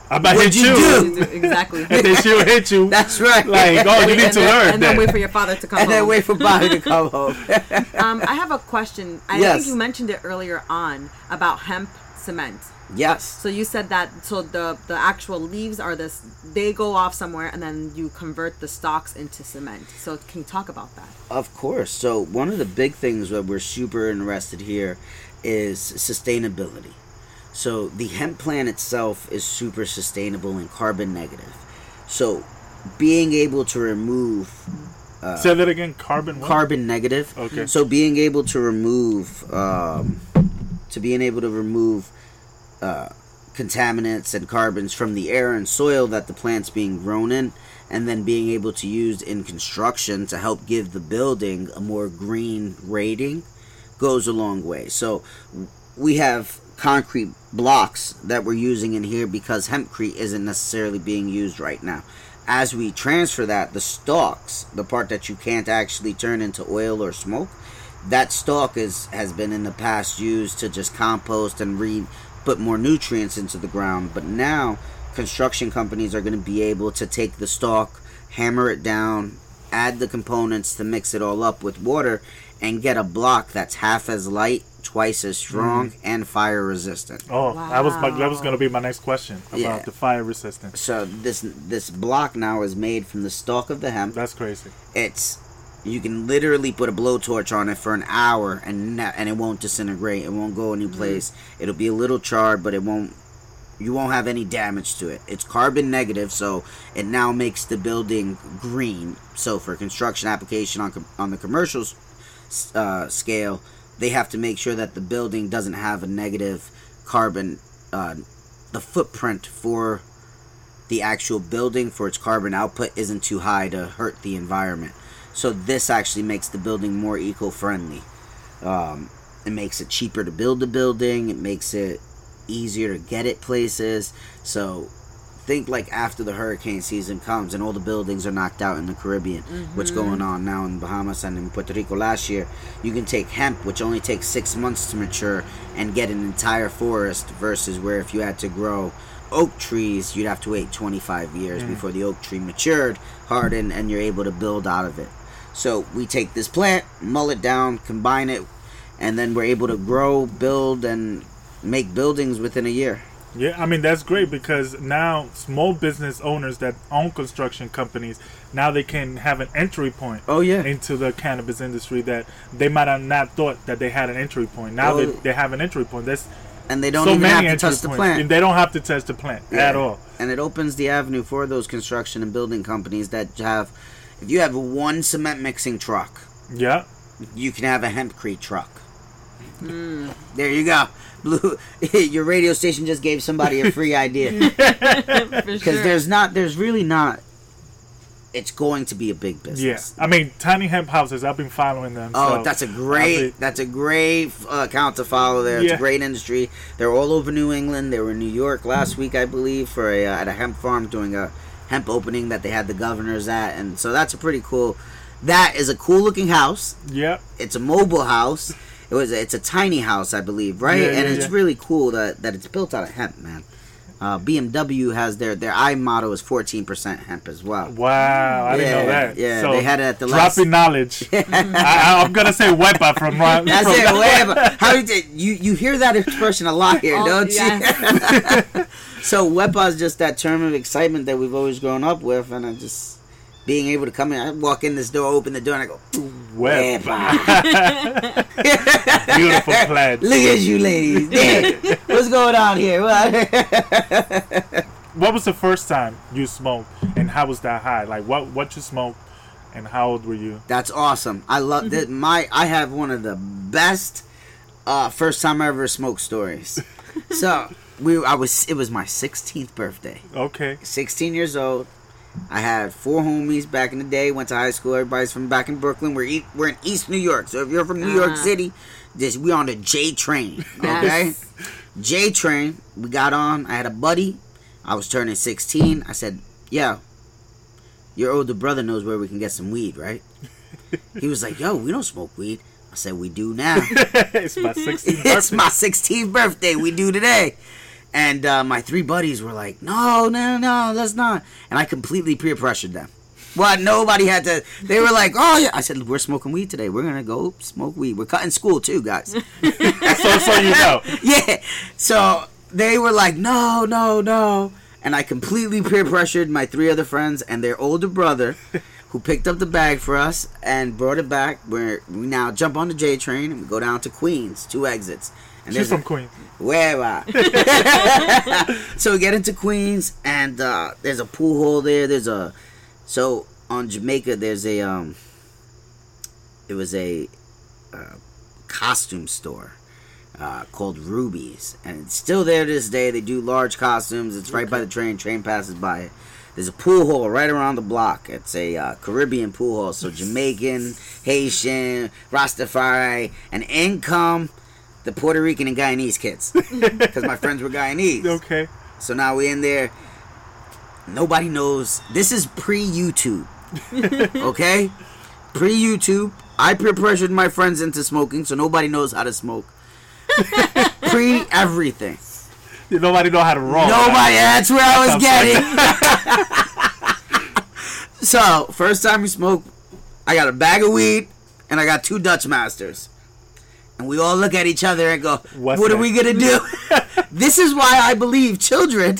I'm about to hit you. Exactly. And then she'll hit you. That's right. You need to learn. And then wait for your father to come home. And then wait for Bobby to come home. I have a question. I think you mentioned it earlier on about hemp cement. Yes. So you said that. So the actual leaves are this. They go off somewhere, and then you convert the stalks into cement. So can you talk about that? Of course. So one of the big things that we're super interested here is sustainability. So the hemp plant itself is super sustainable and carbon negative. So being able to remove... say that again, carbon what? Carbon negative. Okay. So being able to remove... contaminants and carbons from the air and soil that the plant's being grown in, and then being able to use in construction to help give the building a more green rating goes a long way. So we have... concrete blocks that we're using in here because hempcrete isn't necessarily being used right now. As we transfer that, the stalks, the part that you can't actually turn into oil or smoke, that stalk has been in the past used to just compost and put more nutrients into the ground. But now construction companies are going to be able to take the stalk, hammer it down, add the components to mix it all up with water, and get a block that's half as light, twice as strong and fire resistant. Oh, wow. that was going to be my next question about the fire resistance. So this block now is made from the stalk of the hemp. That's crazy. You can literally put a blowtorch on it for an hour and it won't disintegrate. It won't go any place. It'll be a little charred, but you won't have any damage to it. It's carbon negative, so it now makes the building green. So for construction application on the commercial scale, they have to make sure that the building doesn't have a negative carbon, the footprint for the actual building for its carbon output isn't too high to hurt the environment. So this actually makes the building more eco-friendly. It makes it cheaper to build the building. It makes it easier to get it places. So think like after the hurricane season comes and all the buildings are knocked out in the Caribbean, what's going on now in Bahamas and in Puerto Rico last year, you can take hemp, which only takes 6 months to mature, and get an entire forest versus where if you had to grow oak trees, you'd have to wait 25 years before the oak tree matured, hardened, and you're able to build out of it. So we take this plant, mull it down, combine it, and then we're able to grow, build, and make buildings within a year. Yeah, I mean, that's great because now small business owners that own construction companies, now they can have an entry point into the cannabis industry that they might have not thought that they had an entry point. Now they have an entry point. And they don't even have to touch the plant. And they don't have to touch the plant at all. And it opens the avenue for those construction and building companies that have, if you have one cement mixing truck, you can have a hempcrete truck. There you go. Your radio station just gave somebody a free idea. Because there's really not. It's going to be a big business. Yeah, I mean, Tiny Hemp Houses. I've been following them. Oh, so that's a great account to follow. There, it's a great industry. They're all over New England. They were in New York last week, I believe, for at a hemp farm doing a hemp opening that they had the governors at, and so that's a pretty cool. That is a cool looking house. Yep, it's a mobile house. It's a tiny house, I believe, right? Yeah, and it's really cool that it's built out of hemp, man. BMW has their I motto is 14% hemp as well. Wow, I didn't know that. Yeah, so they had it at the last. Dropping knowledge. I'm gonna say Wepa from Ron. That's it, Wepa. How did you hear that expression a lot here, don't you? So Wepa is just that term of excitement that we've always grown up with, and I just being able to come in. I walk in this door, open the door, and I go, Wepa. Beautiful plaid. Look at you ladies. Damn. What's going on here? What was the first time you smoked, and how was that high? Like, what you smoked, and how old were you? That's awesome. I love that. I have one of the best first time I ever smoked stories. So it was my 16th birthday. Okay. 16 years old. I had four homies back in the day. Went to high school. Everybody's from back in Brooklyn. We're in East New York. So if you're from New York City, we on the J train. Okay, yes. J train. We got on. I had a buddy. I was turning 16. I said, "Yo, your older brother knows where we can get some weed, right?" He was like, "Yo, we don't smoke weed." I said, "We do now." It's my 16th birthday. It's my 16th birthday. We do today. And my three buddies were like, no, that's not. And I completely peer pressured them. Well, nobody had to. They were like, oh, yeah. I said, we're smoking weed today. We're going to go smoke weed. We're cutting school, too, guys. so you know. Yeah. So they were like, no. And I completely peer pressured my three other friends and their older brother who picked up the bag for us and brought it back. We now jump on the J train and we go down to Queens, 2 exits. And she's from Queens. So we get into Queens, and there's a pool hall there. So on Jamaica, there's a it was a costume store called Ruby's, and it's still there to this day. They do large costumes. It's right by the train. Train passes by it. There's a pool hall right around the block. It's a Caribbean pool hall. So Jamaican, Haitian, Rastafari, and income. The Puerto Rican and Guyanese kids. Because my friends were Guyanese. Okay. So now we're in there. Nobody knows. This is pre-YouTube. Okay? Pre-YouTube. I peer-pressured my friends into smoking, so nobody knows how to smoke. Pre-everything. Nobody know how to roll. Nobody. That's where I was getting. So, first time we smoked, I got a bag of weed, and I got 2 Dutch Masters. And we all look at each other and go, what are we going to do? This is why I believe children,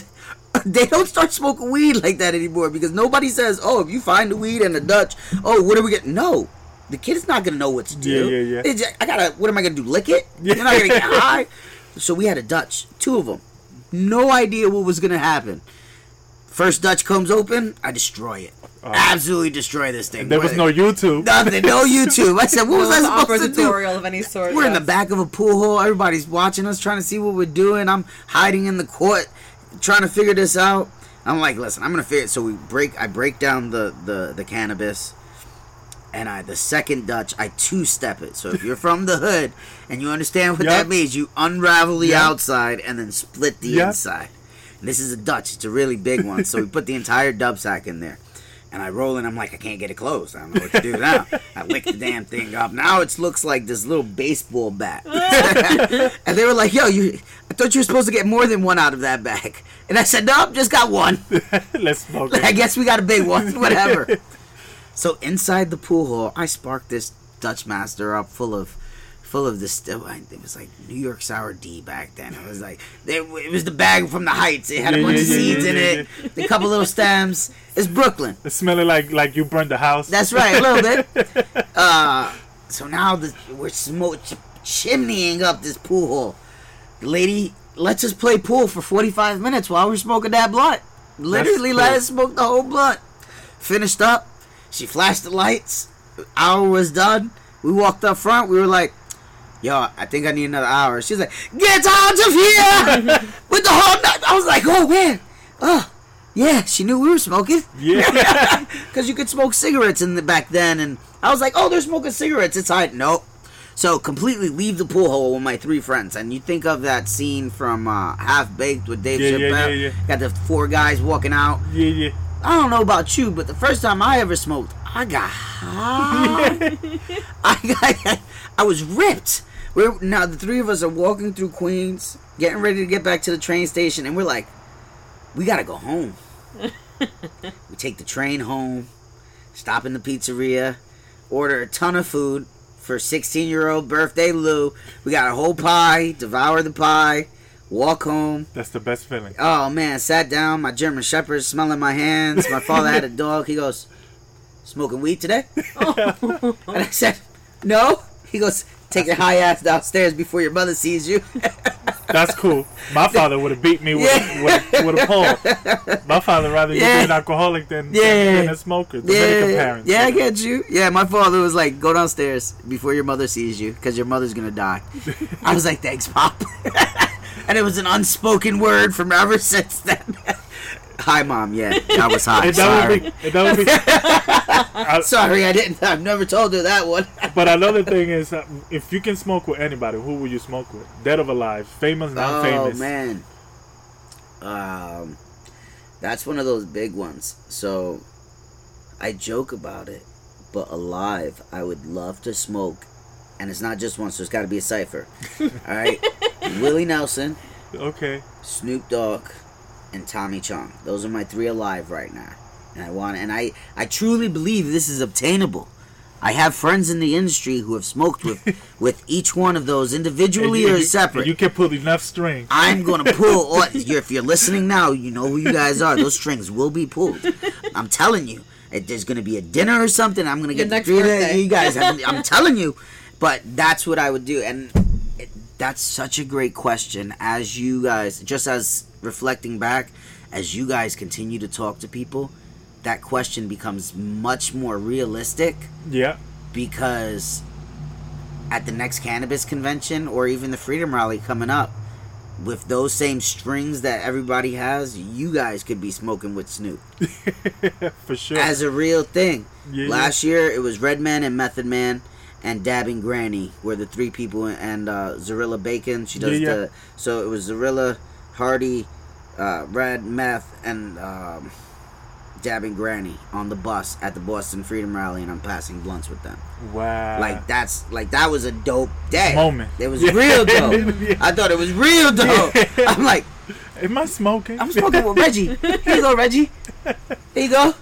they don't start smoking weed like that anymore, because nobody says, oh, if you find the weed and the Dutch, oh, what are we getting? No. The kid's not going to know what to do. Yeah, yeah, yeah. What am I going to do? Lick it? You're not going to get high? So we had a Dutch, two of them. No idea what was going to happen. First Dutch comes open, I destroy it. Absolutely destroy this thing. There was no YouTube. Nothing. No YouTube. I said, what was I supposed to do? Tutorial of any sort. We're in the back of a pool hall. Everybody's watching us, trying to see what we're doing. I'm hiding in the court, trying to figure this out. I'm like, listen, I'm going to figure it. So I break down the cannabis. And the second Dutch, I two-step it. So if you're from the hood and you understand what that means, you unravel the outside and then split the inside. And this is a Dutch. It's a really big one. So we put the entire dub sack in there. And I roll and I'm like, I can't get it closed. I don't know what to do now. I lick the damn thing up. Now it looks like this little baseball bat. And they were like, yo, I thought you were supposed to get more than one out of that bag. And I said, nope, just got one. Let's smoke it. I guess we got a big one. Whatever. So inside the pool hall, I sparked this Dutch Master up full of this. It was like New York Sour D back then. It was like it was the bag from the Heights. It had a bunch of seeds in it, a couple little stems. It's Brooklyn. It's smelling like you burned the house. That's right, a little bit. So now we're chimneying up this pool hall. The lady lets us play pool for 45 minutes while we're smoking that blunt. Literally, let us smoke the whole blunt. Finished up. She flashed the lights. Hour was done. We walked up front. We were like, yo, I think I need another hour. She's like, get out of here! With the whole night. I was like, oh, man. Oh, yeah, she knew we were smoking. Yeah. Because you could smoke cigarettes back then. And I was like, oh, they're smoking cigarettes. It's hot. Nope. So completely leave the pool hole with my three friends. And you think of that scene from Half-Baked with Dave Chappelle. Yeah. Got the four guys walking out. Yeah, yeah. I don't know about you, but the first time I ever smoked, I got high. I was ripped. Now the three of us are walking through Queens, getting ready to get back to the train station, and we're like, we got to go home. We take the train home, stop in the pizzeria, order a ton of food for 16-year-old birthday Lou. We got a whole pie, devour the pie. Walk home. That's the best feeling. Oh, man. Sat down. My German Shepherd smelling my hands. My father had a dog. He goes, smoking weed today? Oh. And I said, no. He goes, take your high ass downstairs before your mother sees you. That's cool. My father would have beat me with a pole. My father rather you be an alcoholic than a smoker. Dominican parents. Yeah, I get you. Yeah, my father was like, go downstairs before your mother sees you because your mother's going to die. I was like, thanks, Pop. And it was an unspoken word from ever since then. Hi, Mom. Yeah, I was high. Sorry, I didn't. I've never told her that one. But another thing is, if you can smoke with anybody, who will you smoke with? Dead or alive, famous, non-famous. Oh man, that's one of those big ones. So I joke about it, but alive, I would love to smoke. And it's not just one, so it's got to be a cipher. All right? Willie Nelson. Okay. Snoop Dogg and Tommy Chong. Those are my three alive right now. And I truly believe this is obtainable. I have friends in the industry who have smoked with each one of those individually or separate. You can pull enough string. I'm going to pull. If you're listening now, you know who you guys are. Those strings will be pulled. I'm telling you. If there's going to be a dinner or something, I'm going to get the three of you guys. I'm telling you. But that's what I would do, and that's such a great question. As you guys, just as reflecting back, as you guys continue to talk to people, that question becomes much more realistic. Yeah. Because at the next cannabis convention or even the Freedom Rally coming up, with those same strings that everybody has, you guys could be smoking with Snoop. For sure. As a real thing. Yeah. Last year, it was Redman and Method Man. And Dabbing Granny were the three people, and Zerilla Bacon. She does the... So it was Zerilla, Hardy, Red, Meth, and Dabbing Granny on the bus at the Boston Freedom Rally, and I'm passing blunts with them. Wow. That was a dope day. Moment. It was real dope. I thought it was real dope. Yeah. I'm like... Am I smoking? I'm smoking with Reggie. Here you go, Reggie. Here you go.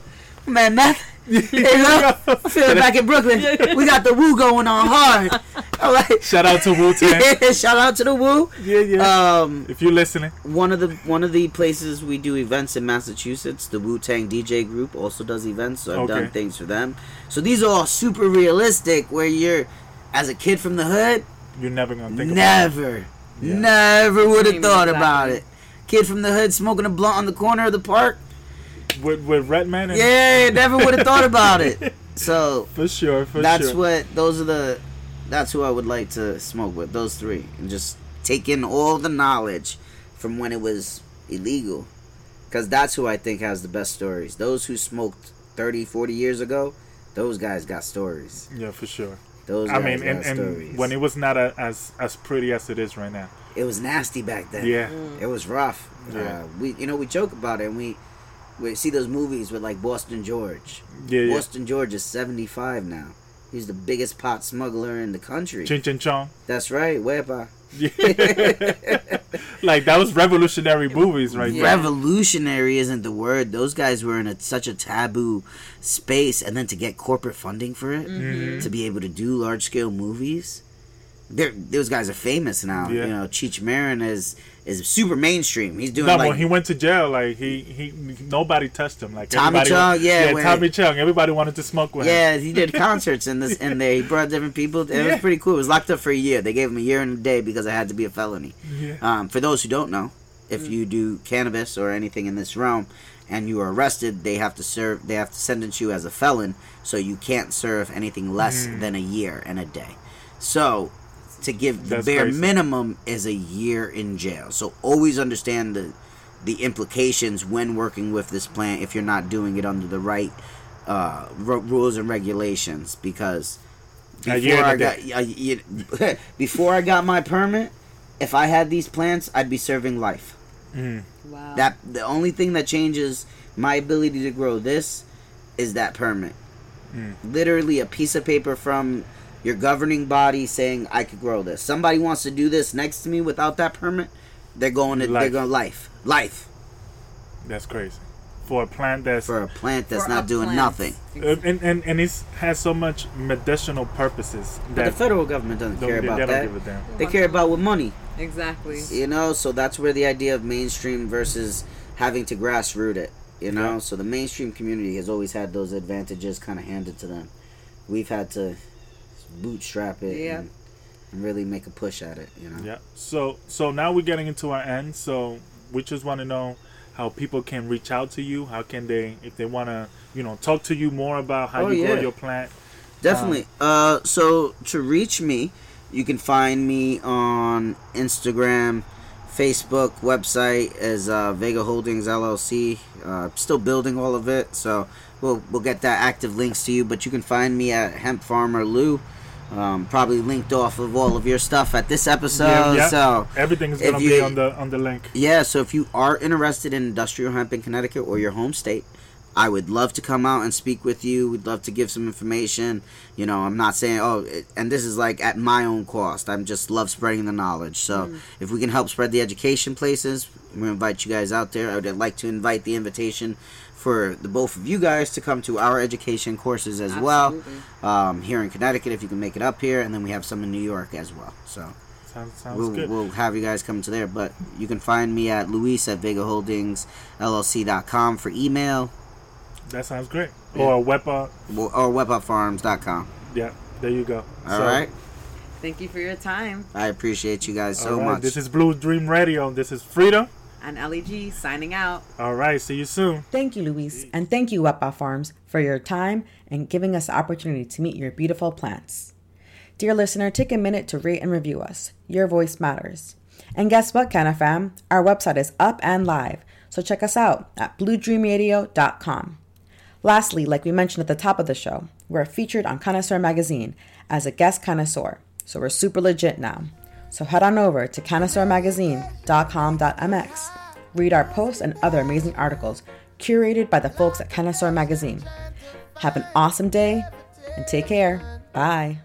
Man, Meth. Sitting back in Brooklyn, we got the Wu going on hard. All right. Shout out to Wu Tang. Yeah, shout out to the Wu. Yeah, yeah. If you're listening, one of the places we do events in Massachusetts, the Wu Tang DJ group also does events, so I've done things for them. So these are all super realistic, where you're as a kid from the hood, you're never gonna think about it. Yeah. Never would have thought about it. Kid from the hood smoking a blunt on the corner of the park. With Redman and never would have thought about it. So for sure. That's who I would like to smoke with, those three. And just take in all the knowledge from when it was illegal. Because that's who I think has the best stories. Those who smoked 30, 40 years ago, those guys got stories. Yeah, for sure. Those guys got stories. When it was not as pretty as it is right now. It was nasty back then. Yeah. It was rough. Yeah. We joke about it, and we see those movies with like Boston George. Yeah, Boston George is 75 now. He's the biggest pot smuggler in the country. Chin Chin Chong. That's right, Wepa. Yeah. Like that was revolutionary movies, right? Yeah. Revolutionary isn't the word. Those guys were in such a taboo space, and then to get corporate funding for it, to be able to do large scale movies. Those guys are famous now. Yeah. You know, Cheech Marin is super mainstream. He's doing when he went to jail, like he nobody touched him. Like Tommy Chong, Tommy Chong. Everybody wanted to smoke with him. Yeah, he did concerts in there. He brought different people. It was pretty cool. It was locked up for a year. They gave him a year and a day because it had to be a felony. Yeah. For those who don't know, if you do cannabis or anything in this realm and you are arrested, they have to sentence you as a felon, so you can't serve anything less than a year and a day. So to give the bare minimum is a year in jail. So always understand the implications when working with this plant if you're not doing it under the right rules and regulations. Because before I got my permit, if I had these plants, I'd be serving life. Wow. The only thing that changes my ability to grow this is that permit. Literally a piece of paper from your governing body saying I could grow this. Somebody wants to do this next to me without that permit, they're going life. That's crazy. For a plant that's not doing nothing. And it has so much medicinal purposes. But the federal government doesn't care about that. They care about with money. Exactly. So that's where the idea of mainstream versus having to grassroot it. So the mainstream community has always had those advantages kind of handed to them. We've had to bootstrap it and really make a push at it. So now we're getting into our end, so we just want to know how people can reach out to you. How can they, if they want to talk to you more about how you grow your plant? Definitely. So to reach me, you can find me on Instagram, Facebook. Website is Vega Holdings LLC. Still building all of it, so we'll get that active links to you, but you can find me at Hemp Farmer Lou. Probably linked off of all of your stuff at this episode. So everything is going to be on the link. So if you are interested in industrial hemp in Connecticut or your home state, I would love to come out and speak with you. We'd love to give some information. I'm not saying, and this is like at my own cost. I'm just love spreading the knowledge. So if we can help spread the education places, I'm going to invite you guys out there. I would like to invite the invitation for the both of you guys to come to our education courses as well, here in Connecticut if you can make it up here, and then we have some in New York as well. So we'll have you guys come to there. But you can find me at Luis@VegaHoldingsLLC.com for email. That sounds great. Or Wepa. Or WepaFarms.com. Yeah, there you go. All right. Thank you for your time. I appreciate you guys so much. This is Blue Dream Radio. This is Frida. And LEG signing out. All right, see you soon. Thank you, Luis, and thank you, Wepa Farms, for your time and giving us the opportunity to meet your beautiful plants. Dear listener, take a minute to rate and review us. Your voice matters. And guess what, Canna Fam? Our website is up and live, so check us out at bluedreamradio.com. Lastly, like we mentioned at the top of the show, we're featured on Cannasseur Magazine as a guest connoisseur, so we're super legit now. So head on over to cannaisseurmagazine.com.mx. Read our posts and other amazing articles curated by the folks at Cannasseur Magazine. Have an awesome day and take care. Bye.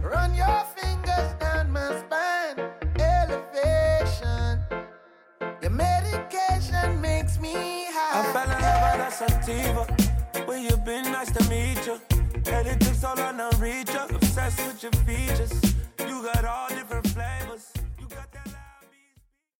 Run your fingers down my spine. Elevation. Your medication makes me high. Will you be nice? to meet you. Head it dips all on a reach. Obsessed with your features.